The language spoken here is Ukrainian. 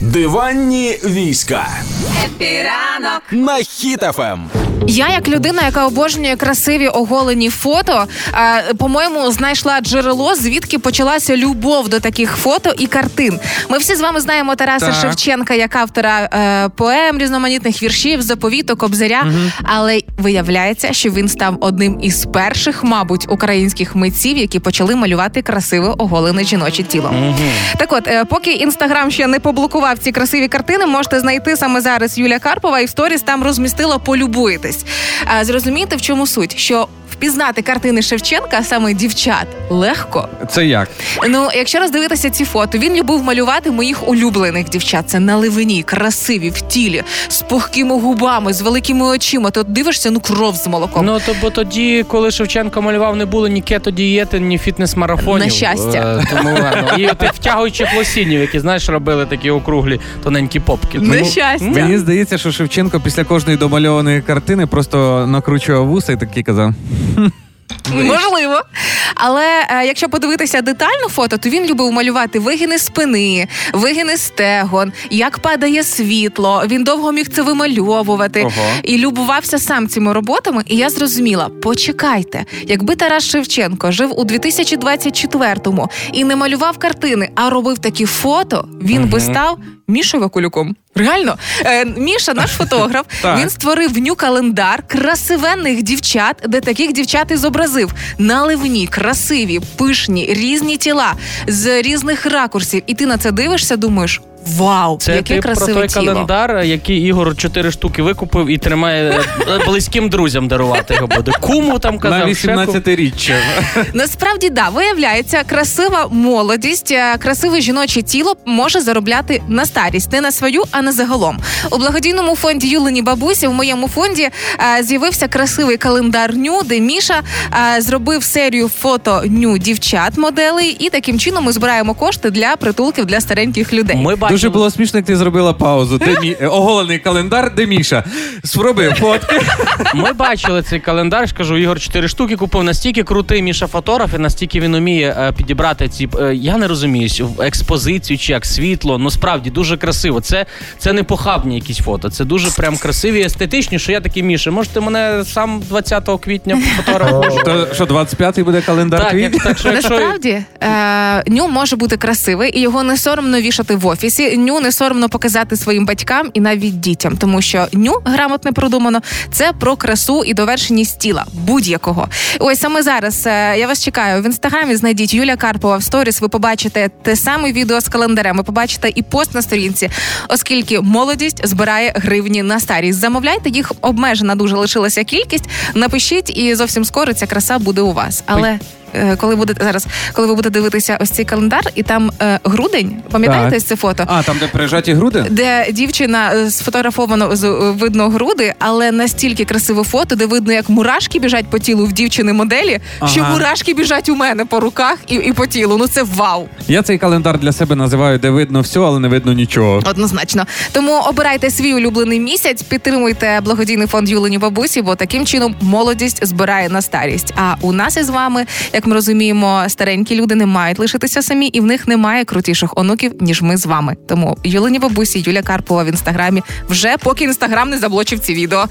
Диванні війська. Епіранок на Хіт ФМ. Я, як людина, яка обожнює красиві оголені фото, по-моєму, знайшла джерело, звідки почалася любов до таких фото і картин. Ми всі з вами знаємо Тараса Шевченка, як автора поем, різноманітних віршів, заповіток, обзаря. Але виявляється, що він став одним із перших, мабуть, українських митців, які почали малювати красиве оголене жіноче тіло. Так от, поки Інстаграм ще не поблокував ці красиві картини, можете знайти саме зараз Юля Карпова і в сторіс там розмістила «Полюбуєте». Зрозумієте, в чому суть? Що впізнати картини Шевченка, саме дівчат, легко. Це як? Ну, якщо роздивитися ці фото, він любив малювати моїх улюблених дівчат. Це наливні, красиві, в тілі, з пухкими губами, з великими очима. Ти от дивишся, ну, кров з молоком. Ну, то бо тоді, коли Шевченко малював, не було ні кето-дієти, ні фітнес-марафонів. На щастя. Тому, і от втягуючи лосінів, які, знаєш, робили такі округлі, тоненькі попки. Тому... На щастя. Мені здається, що Шевченко після кожної домальованої картини просто накручував вуса і такі казав. Можливо. Але якщо подивитися детально фото, то він любив малювати вигини спини, вигини стегон, як падає світло. Він довго міг це вимальовувати. І любувався сам цими роботами. І я зрозуміла, почекайте, якби Тарас Шевченко жив у 2024-му і не малював картини, а робив такі фото, він би став Мішою Вакулюком. Реально. Міша, наш фотограф, він створив ню-календар красивенних дівчат, де таких дівчат і зобразив. Наливні, красиві, пишні, різні тіла, з різних ракурсів. І ти на це дивишся, думаєш, вау, це яке красиве тіло. Це про той календар, який Ігор 4 штуки викупив і тримає близьким друзям дарувати його буде. Куму там казав. На 18-річчя. Насправді, да, виявляється, красива молодість, красиве жіноче тіло може заробляти на старість. Не на свою, а на загалом. У благодійному фонді Юлині бабусі, в моєму фонді, з'явився красивий календар ню, де Міша зробив серію фото ню дівчат-моделей, і таким чином ми збираємо кошти для притулків для стареньких людей. Дуже було смішно, як ти зробила паузу. Оголений календар, де Міша? Зроби фотки. Ми бачили цей календар, я кажу, Ігор 4 штуки купив. Настільки крутий Міша фотограф, і настільки він уміє підібрати ці, я не розумію, експозицію чи як світло. Ну, справді, дуже красиво. Це не похабні якісь фото, це дуже прям красиві і естетичні, що я такий, Міша, може ти мене сам 20 квітня фотографуєш? Що, 25-й буде календар квітня? Насправді, ню може бути красивий, і його не соромно вішати в офіс. Ню не соромно показати своїм батькам і навіть дітям, тому що ню, грамотно продумано, це про красу і довершеність тіла будь-якого. Ось саме зараз я вас чекаю в інстаграмі. Знайдіть Юля Карпова в сторіс. Ви побачите те саме відео з календарем. Ви побачите і пост на сторінці, оскільки молодість збирає гривні на старість. Замовляйте їх обмежена, дуже лишилася кількість. Напишіть, і зовсім скоро ця краса буде у вас. Але коли ви будете дивитися ось цей календар, і там грудень, пам'ятаєте ось це фото? А, там де прижаті груди? Де дівчина сфотографовано, видно груди, але настільки красиве фото, де видно, як мурашки біжать по тілу в дівчини-моделі, що мурашки біжать у мене по руках і по тілу. Ну це вау! Я цей календар для себе називаю, де видно все, але не видно нічого. Однозначно. Тому обирайте свій улюблений місяць, підтримуйте благодійний фонд Юлині бабусі, бо таким чином молодість збирає на старість. А у нас із вами, як ми розуміємо, старенькі люди не мають лишитися самі, і в них немає крутіших онуків, ніж ми з вами. Тому Юлині бабусі, Юля Карпова в інстаграмі вже, поки інстаграм не заблочив ці відео.